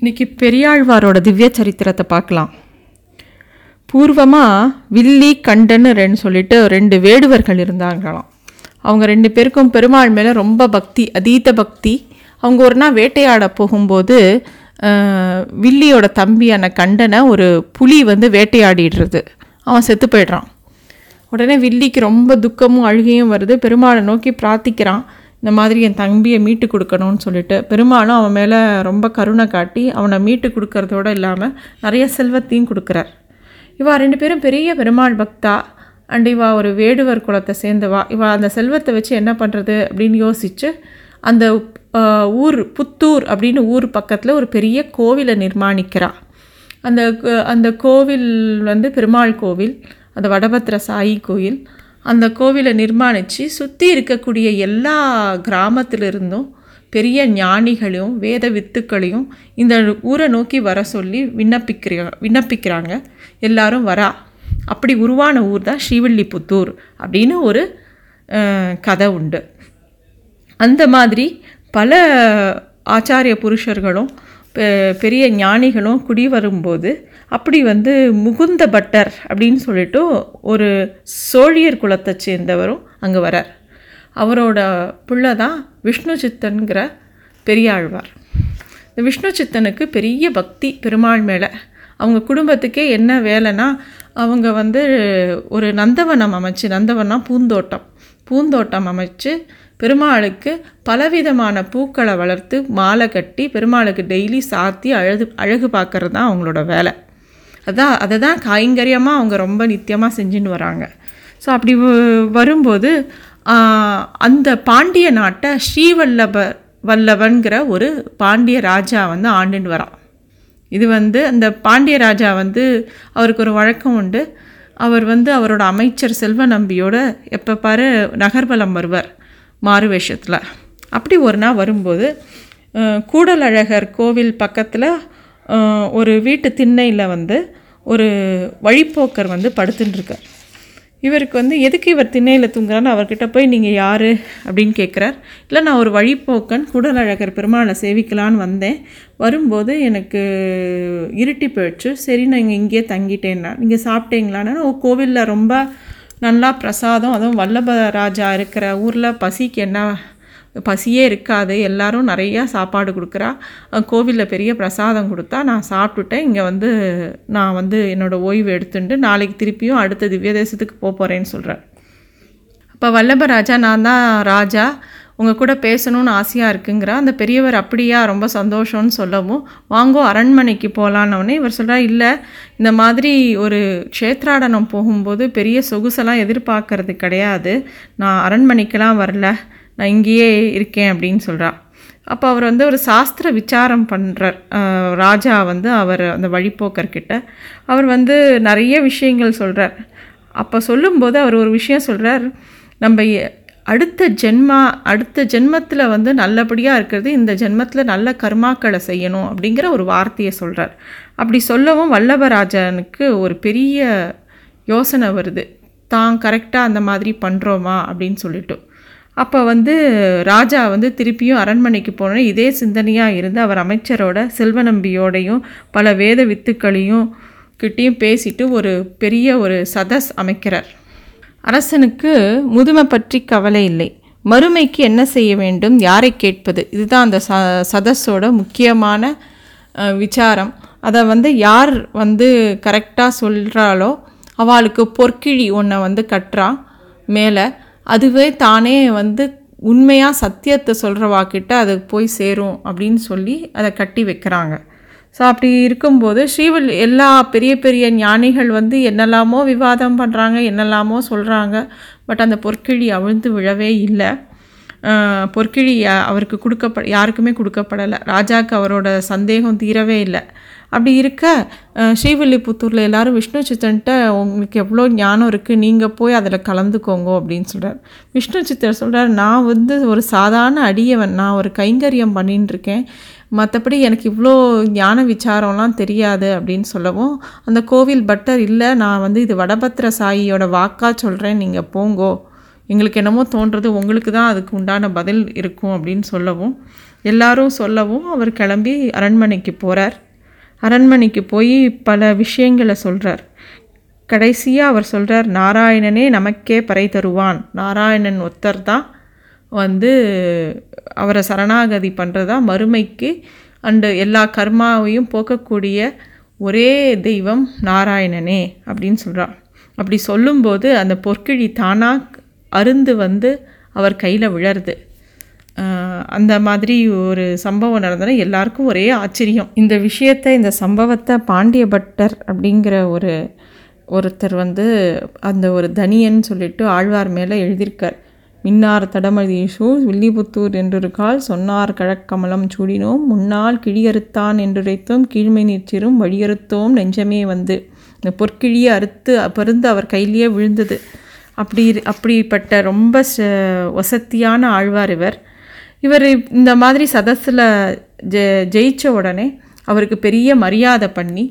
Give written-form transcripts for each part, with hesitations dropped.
இன்றைக்கி பெரியாழ்வாரோட திவ்ய சரித்திரத்தை பார்க்கலாம். பூர்வமாக வில்லி கண்டன்னு சொல்லிட்டு ரெண்டு வேடுவர்கள் இருந்தாங்களாம். அவங்க ரெண்டு பேருக்கும் பெருமாள் மேலே ரொம்ப பக்தி, அதீத பக்தி. அவங்க ஒரு நாள் வேட்டையாட போகும்போது வில்லியோட தம்பியான கண்டனை ஒரு புலி வந்து வேட்டையாடிடுறது, அவன் செத்து போய்ட்றான். உடனே வில்லிக்கு ரொம்ப துக்கமும் அழுகையும் வருது. பெருமாளை நோக்கி பிரார்த்திக்கிறான், இந்த மாதிரி என் தம்பியை மீட்டு கொடுக்கணும்னு சொல்லிட்டு. பெருமாளும் அவன் மேலே ரொம்ப கருணை காட்டி அவனை மீட்டு கொடுக்கறதோடு இல்லாமல் நிறைய செல்வத்தையும் கொடுக்குறார். இவா ரெண்டு பேரும் பெரிய பெருமாள் பக்தா, அண்ட் இவா ஒரு வேடுவர் குலத்தை சேர்ந்தவா. இவா அந்த செல்வத்தை வச்சு என்ன பண்ணுறது அப்படின்னு யோசித்து அந்த ஊர் புத்தூர் அப்படின்னு ஊர் பக்கத்தில் ஒரு பெரிய கோவிலை நிர்மாணிக்கிறாள். அந்த கோவில் வந்து பெருமாள் கோவில், அந்த வடபத்ர சாயி கோயில். அந்த கோவிலை நிர்மாணித்து சுற்றி இருக்கக்கூடிய எல்லா கிராமத்திலிருந்தும் பெரிய ஞானிகளையும் வேத வித்துக்களையும் இந்த ஊரை நோக்கி வர சொல்லி விண்ணப்பிக்கிறாங்க. எல்லாரும் வரா. அப்படி உருவான ஊர் தான் ஸ்ரீவில்லிபுத்தூர் அப்படின்னு ஒரு கதை உண்டு. அந்த மாதிரி பல ஆச்சாரிய புருஷர்களும் பெரிய ஞானிகளும் குடி வரும்போது அப்படி வந்து முகுந்த பட்டர் அப்படின்னு சொல்லிட்டு ஒரு சோழியர் குலத்தை சேர்ந்தவரும் அங்கே வரார். அவரோட பிள்ளை தான் விஷ்ணு சித்தன்கிற பெரியாழ்வார். இந்த விஷ்ணு சித்தனுக்கு பெரிய பக்தி பெருமாள் மேலே. அவங்க குடும்பத்துக்கே என்ன வேலைன்னா, அவங்க வந்து ஒரு பூந்தோட்டம் அமைச்சு பெருமாளுக்கு பலவிதமான பூக்களை வளர்த்து மாலை கட்டி பெருமாளுக்கு டெய்லி சாத்தி அழகு பார்க்கறது தான் அவங்களோட வேலை. அதை தான் கைங்கரியமாக அவங்க ரொம்ப நித்தியமாக செஞ்சுன்னு வராங்க. ஸோ அப்படி வரும்போது அந்த பாண்டிய நாட்டை வல்லவன்கிற ஒரு பாண்டிய ராஜா வந்து ஆண்டுன்னு வரான். இது வந்து அந்த பாண்டிய ராஜா வந்து அவருக்கு ஒரு வழக்கம் உண்டு. அவர் வந்து அவரோட அமைச்சர் செல்வ நம்பியோட எப்போ பாரு நகர்வலம் வருவார் மாறு வேஷத்தில். அப்படி ஒரு நாள் வரும்போது கூடலழகர் கோவில் பக்கத்தில் ஒரு வீட்டு திண்ணையில் வந்து ஒரு வழிப்போக்கர் வந்து படுத்துட்டுருக்கார். இவருக்கு வந்து எதுக்கு இவர் திண்ணையில் தூங்குறான்னு அவர்கிட்ட போய் நீங்கள் யார் அப்படின்னு கேட்குறார். இல்லை, நான் ஒரு வழிப்போக்கன், கூடலழகர் பெருமாளை சேவிக்கலான்னு வந்தேன், வரும்போது எனக்கு இருட்டி போயிடுச்சு, சரி நான் இங்கே இங்கேயே தங்கிட்டேன்னா. நீங்கள் சாப்பிட்டீங்களான்னு கோவிலில் ரொம்ப நல்லா பிரசாதம், அதுவும் வல்லப ராஜா இருக்கிற ஊரில் பசிக்கு என்ன பசியே இருக்காது, எல்லோரும் நிறையா சாப்பாடு கொடுக்குறா, கோவிலில் பெரிய பிரசாதம் கொடுத்தா நான் சாப்பிட்டுட்டேன், இங்கே வந்து நான் வந்து என்னோடய ஓய்வு எடுத்துட்டு நாளைக்கு திருப்பியும் அடுத்த திவ்ய தேசத்துக்கு போகிறேன்னு சொல்கிறேன். அப்போ வல்லப ராஜா, நான் தான் ராஜா, உங்கள் கூட பேசணும்னு ஆசையாக இருக்குங்கிற. அந்த பெரியவர் அப்படியா, ரொம்ப சந்தோஷம்னு சொல்லவும் வாங்கோ அரண்மனைக்கு போகலான்னொடனே இவர் சொல்கிறார், இல்லை இந்த மாதிரி ஒரு க்ஷேத்ராடனம் போகும்போது பெரிய சொகுசெல்லாம் எதிர்பார்க்கறது கிடையாது, நான் அரண்மனைக்கெலாம் வரல, நான் இங்கேயே இருக்கேன் அப்படின்னு சொல்கிறார். அப்போ அவர் வந்து ஒரு சாஸ்திர விசாரம் பண்ணுறார் ராஜா வந்து அவர் அந்த வழிப்போக்கர்கிட்ட. அவர் வந்து நிறைய விஷயங்கள் சொல்கிறார். அப்போ சொல்லும்போது அவர் ஒரு விஷயம் சொல்கிறார், நம்ம அடுத்த ஜென்மத்தில் வந்து நல்லபடியாக இருக்கிறது, இந்த ஜென்மத்தில் நல்ல கர்மாக்களை செய்யணும் அப்படிங்கிற ஒரு வார்த்தையை சொல்கிறார். அப்படி சொல்லவும் வல்லபராஜனுக்கு ஒரு பெரிய யோசனை வருது, தான் கரெக்டாக அந்த மாதிரி பண்ணுறோமா அப்படின்னு சொல்லிட்டு. அப்போ வந்து ராஜா வந்து திருப்பியும் அரண்மனைக்கு போனோன்னே இதே சிந்தனையாக இருந்து அவர் அமைச்சரோட செல்வ நம்பியோடையும் பல வேத வித்துக்களையும் கிட்டேயும் பேசிட்டு ஒரு பெரிய ஒரு சதஸ் அமைக்கிறார். அரசனுக்கு முதுமை பற்றி கவலை இல்லை, மறுமைக்கு என்ன செய்ய வேண்டும், யாரை கேட்பது, இதுதான் அந்த சதஸோட முக்கியமான விசாரம். அதை வந்து யார் வந்து கரெக்டாக சொல்கிறாளோ அவளுக்கு பொற்கிழி ஒன்றை வந்து கட்டுறா மேலே, அதுவே தானே வந்து உண்மையாக சத்தியத்தை சொல்கிறவாக்கிட்ட அது போய் சேரும் அப்படின்னு சொல்லி அதை கட்டி வைக்கிறாங்க. ஸோ அப்படி இருக்கும்போது எல்லா பெரிய பெரிய ஞானிகள் வந்து என்னெல்லாமோ விவாதம் பண்ணுறாங்க, என்னெல்லாமோ சொல்கிறாங்க, பட் அந்த பொற்கிழி அவிழ்ந்து விழவே இல்லை. பொற்கிழி அவருக்கு யாருக்குமே கொடுக்கப்படலை. ராஜாவுக்கு அவரோட சந்தேகம் தீரவே இல்லை. அப்படி இருக்க ஸ்ரீவில்லிபுத்தூரில் எல்லாரும் விஷ்ணு சித்தன்கிட்ட உங்களுக்கு எவ்வளோ ஞானம் இருக்குது, நீங்கள் போய் அதில் கலந்துக்கோங்க அப்படின்னு சொல்கிறார். விஷ்ணு சித்தர் சொல்கிறார், நான் வந்து ஒரு சாதாரண அடியவன், நான் ஒரு கைங்கரியம் பண்ணின்னு இருக்கேன், மற்றபடி எனக்கு இவ்வளோ ஞான விசாரம்லாம் தெரியாது அப்படின்னு சொல்லவும் அந்த கோவில் பட்டர், இல்லை நான் வந்து இது வடபத்ர சாயியோட வாக்கா சொல்கிறேன், நீங்கள் போங்கோ, எங்களுக்கு என்னமோ தோன்றது, உங்களுக்கு தான் அதுக்கு உண்டான பதில் இருக்கும் அப்படின்னு சொல்லவும் எல்லாரும் சொல்லவும் அவர் கிளம்பி அரண்மனைக்கு போகிறார். அரண்மனைக்கு போய் பல விஷயங்களை சொல்கிறார். கடைசியாக அவர் சொல்கிறார், நாராயணனே நமக்கே பறை தருவான், நாராயணன் ஒருத்தர் தான் வந்து அவரை சரணாகதி பண்ணுறதா மறுமைக்கு அண்டு எல்லா கர்மாவையும் போக்கக்கூடிய ஒரே தெய்வம் நாராயணனே அப்படின்னு சொல்கிறார். அப்படி சொல்லும்போது அந்த பொற்கிழி தானாக அருந்து வந்து அவர் கையில் விழருது. அந்த மாதிரி ஒரு சம்பவம் நடந்ததுன்னா எல்லாருக்கும் ஒரே ஆச்சரியம். இந்த விஷயத்தை, இந்த சம்பவத்தை பாண்டியபட்டர் அப்படிங்கிற ஒருத்தர் வந்து அந்த ஒரு தனியன் சொல்லிட்டு ஆழ்வார் மேலே எழுதியிருக்கார். மின்னார் தடமதி ஷூ வில்லிபுத்தூர் என்றொரு கால் சொன்னார் கழக்கமலம் சூடினோம் முன்னால் கிழியறுத்தான் என்றுரைத்தோம் கீழ்மை நீச்சிரும் வழியறுத்தோம் நெஞ்சமே வந்து. இந்த பொற்கிழியை அறுத்து பருந்து அவர் கையிலேயே விழுந்தது. அப்படிப்பட்ட ரொம்ப வசதியான ஆழ்வார் இவர். இந்த மாதிரி சதஸில் ஜெயித்த உடனே அவருக்கு பெரிய மரியாதை பண்ணி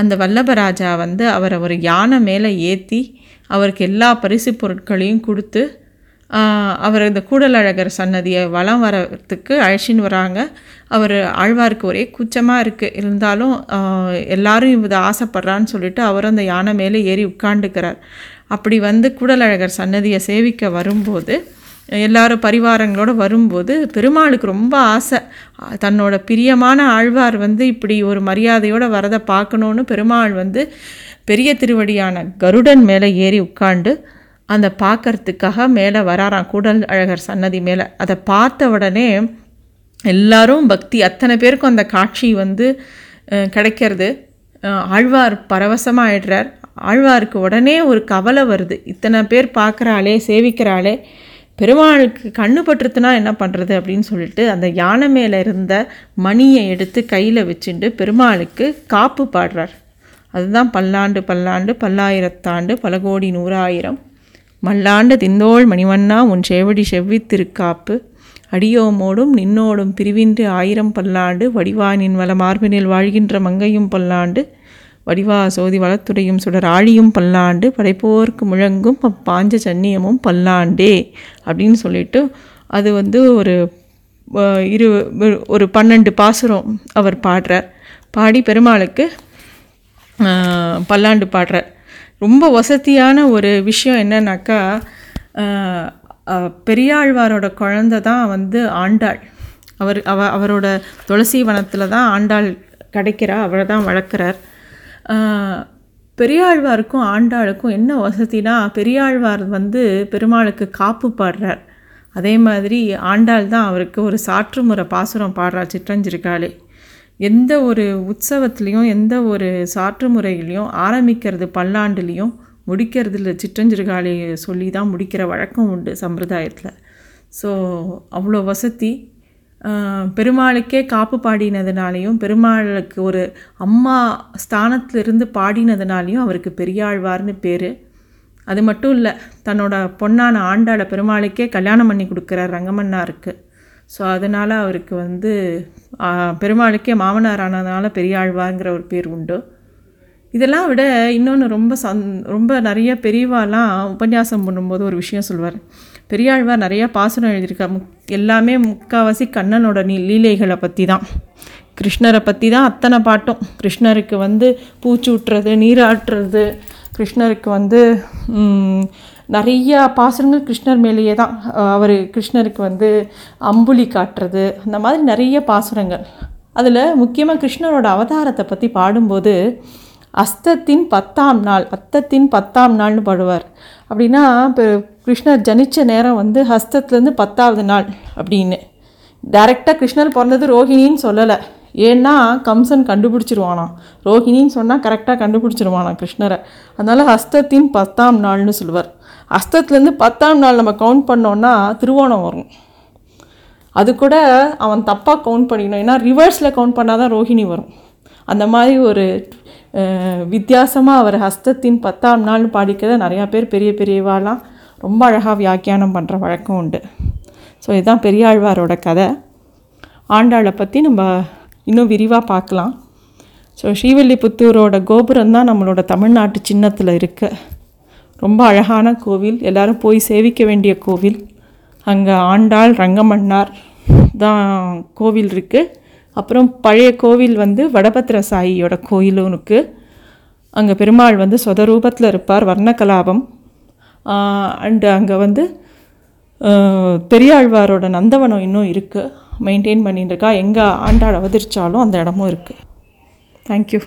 அந்த வல்லபராஜா வந்து அவரை ஒரு யானை மேலே ஏற்றி அவருக்கு எல்லா பரிசு பொருட்களையும் கொடுத்து அவர் இந்த கூடலழகர் சன்னதியை வலம் வரத்துக்கு அழைச்சின்னு வராங்க. அவர் ஆழ்வாருக்கு ஒரே கூச்சமாக இருக்குது, இருந்தாலும் எல்லாரும் இதை ஆசைப்படுறான்னு சொல்லிட்டு அவர் அந்த யானை மேலே ஏறி உட்காந்துக்கிறார். அப்படி வந்து கூடலழகர் சன்னதியை சேவிக்க வரும்போது, எல்லாரும் பரிவாரங்களோடு வரும்போது, பெருமாளுக்கு ரொம்ப ஆசை, தன்னோட பிரியமான ஆழ்வார் வந்து இப்படி ஒரு மரியாதையோடு வரதை பார்க்கணுன்னு பெருமாள் வந்து பெரிய திருவடியான கருடன் மேலே ஏறி உட்காண்டு அந்த பார்க்கறதுக்காக மேலே வராராம் கூடல் அழகர் சன்னதி மேலே. அதை பார்த்த உடனே எல்லாரும் பக்தி, அத்தனை பேருக்கும் அந்த காட்சி வந்து கிடைக்கிறது. ஆழ்வார் பரவசமாக ஆயிடுறார். ஆழ்வாருக்கு உடனே ஒரு கவலை வருது, இத்தனை பேர் பார்க்குறாளே, சேவிக்கிறாளே, பெருமாளுக்கு கண்ணு பட்டுருத்துனா என்ன பண்ணுறது அப்படின்னு சொல்லிட்டு அந்த யானை மேலே இருந்த மணியை எடுத்து கையில் வச்சுட்டு பெருமாளுக்கு காப்பு பாடுறார். அதுதான் பல்லாண்டு பல்லாண்டு பல்லாயிரத்தாண்டு பல கோடி நூறாயிரம் மல்லாண்டு திந்தோள் மணிவண்ணா உன் செவடி செவ்வித்திருக்காப்பு அடியோமோடும் நின்னோடும் பிரிவின்றி ஆயிரம் பல்லாண்டு வடிவானின் வள மார்பினில் வாழ்கின்ற மங்கையும் பல்லாண்டு வடிவா சோதி வளத்துறையும் சுடர் ஆழியும் பல்லாண்டு படைப்போர்க்கு முழங்கும் பாஞ்ச சன்னியமும் பல்லாண்டே அப்படின்னு சொல்லிட்டு அது வந்து ஒரு 12 பாசுரம் அவர் பாடுறார். பாடி பெருமாளுக்கு பல்லாண்டு பாடுறார். ரொம்ப வசதியான ஒரு விஷயம் என்னன்னாக்கா, பெரியாழ்வாரோட குழந்தை தான் வந்து ஆண்டாள். அவரோட துளசி வனத்தில் தான் ஆண்டாள் கிடைக்கிறா, அவரை தான் வளர்க்குறார். பெரியாழ்வாருக்கும் ஆண்டாளுக்கும் என்ன வசதினா, பெரியாழ்வார் வந்து பெருமாளுக்கு காப்பு பாடுறார், அதே மாதிரி ஆண்டாள் தான் அவருக்கு ஒரு சாற்று முறை பாசுரம் பாடுறார் சிற்றஞ்சிருக்காளே. எந்த ஒரு உற்சவத்துலேயும் எந்த ஒரு சாற்று முறையிலையும் ஆரம்பிக்கிறது பல்லாண்டுலேயும் முடிக்கிறதுல சிற்றஞ்சிருக்காளே சொல்லி தான் முடிக்கிற வழக்கம் உண்டு சம்பிரதாயத்தில். ஸோ அவ்வளோ வசதி. பெருமாளுக்கே காப்பு பாடினதுனாலையும் பெருமாளுக்கு ஒரு அம்மா ஸ்தானத்திலிருந்து பாடினதுனாலையும் அவருக்கு பெரியாழ்வார்னு பேர். அது மட்டும் இல்லை, தன்னோட பொண்ணான ஆண்டாளை பெருமாளுக்கே கல்யாணம் பண்ணி கொடுக்குறார் ரங்கமன்னாருக்கு. ஸோ அதனால் அவருக்கு வந்து பெருமாளுக்கே மாமனார் ஆனதுனால பெரியாழ்வார்ங்கிற ஒரு பேர் உண்டு. இதெல்லாம் விட இன்னொன்று ரொம்ப நிறைய பெரியவாலாம் உபன்யாசம் பண்ணும்போது ஒரு விஷயம் சொல்வார். பெரியாழ்வார் நிறையா பாசுரம் எழுதியிருக்கார். எல்லாமே முக்கால்வாசி கண்ணனோட லீலைகளை பற்றி தான், கிருஷ்ணரை பற்றி தான் அத்தனை பாட்டும். கிருஷ்ணருக்கு வந்து பூச்சூட்டுறது, நீராட்டுறது, கிருஷ்ணருக்கு வந்து நிறையா பாசுரங்கள் கிருஷ்ணர் மேலேயே தான். அவர் கிருஷ்ணருக்கு வந்து அம்புலி காட்டுறது, அந்த மாதிரி நிறைய பாசுரங்கள். அதில் முக்கியமாக கிருஷ்ணரோட அவதாரத்தை பற்றி பாடும்போது அஸ்தத்தின் பத்தாம் நாள்னு பாடுவார். அப்படின்னா கிருஷ்ணர் ஜனித்த நேரம் வந்து ஹஸ்தத்துலேருந்து 10வது நாள் அப்படின்னு டைரெக்டாக கிருஷ்ணர் பிறந்தது ரோஹிணின்னு சொல்லலை. ஏன்னா கம்சன் கண்டுபிடிச்சிருவானா, ரோஹிணின்னு சொன்னால் கரெக்டாக கண்டுபிடிச்சிருவானா கிருஷ்ணரை. அதனால் ஹஸ்தத்தின் 10வது நாள்னு சொல்லுவார். ஹஸ்தத்துலேருந்து 10வது நாள் நம்ம கவுண்ட் பண்ணோன்னா திருவோணம் வரும். அது கூட அவன் தப்பாக கவுண்ட் பண்ணிக்கணும், ஏன்னா ரிவர்ஸில் கவுண்ட் பண்ணால் தான் ரோஹிணி வரும். அந்த மாதிரி ஒரு வித்தியாசமாக அவர் ஹஸ்தத்தின் 10வது நாள்னு பாடிக்கிறத நிறையா பேர் பெரிய பெரியவாலாம் ரொம்ப அழகாக வியாக்கியானம் பண்ணுற வழக்கம் உண்டு. ஸோ இதுதான் பெரியாழ்வாரோட கதை. ஆண்டாளை பற்றி நம்ம இன்னும் விரிவாக பார்க்கலாம். ஸோ ஸ்ரீவில்லிபுத்தூரோட கோபுரம் தான் நம்மளோட தமிழ்நாட்டு சின்னத்தில் இருக்குது. ரொம்ப அழகான கோவில், எல்லோரும் போய் சேவிக்க வேண்டிய கோவில். அங்கே ஆண்டாள், ரங்கமன்னார், தான் கோவில் இருக்குது. அப்புறம் பழைய கோவில் வந்து வடபத்ர சாயியோட கோயிலும் இருக்குது. அங்கே பெருமாள் வந்து சொதரூபத்தில் இருப்பார், வர்ணகலாபம். அண்டு அங்கே வந்து பெரியாழ்வாரோட நந்தவனம் இன்னும் இருக்குது, மெயின்டைன் பண்ணிட்டுருக்கா. எங்கே ஆண்டாள் அவதரித்தாலும் அந்த இடமும் இருக்குது. தேங்க்யூ.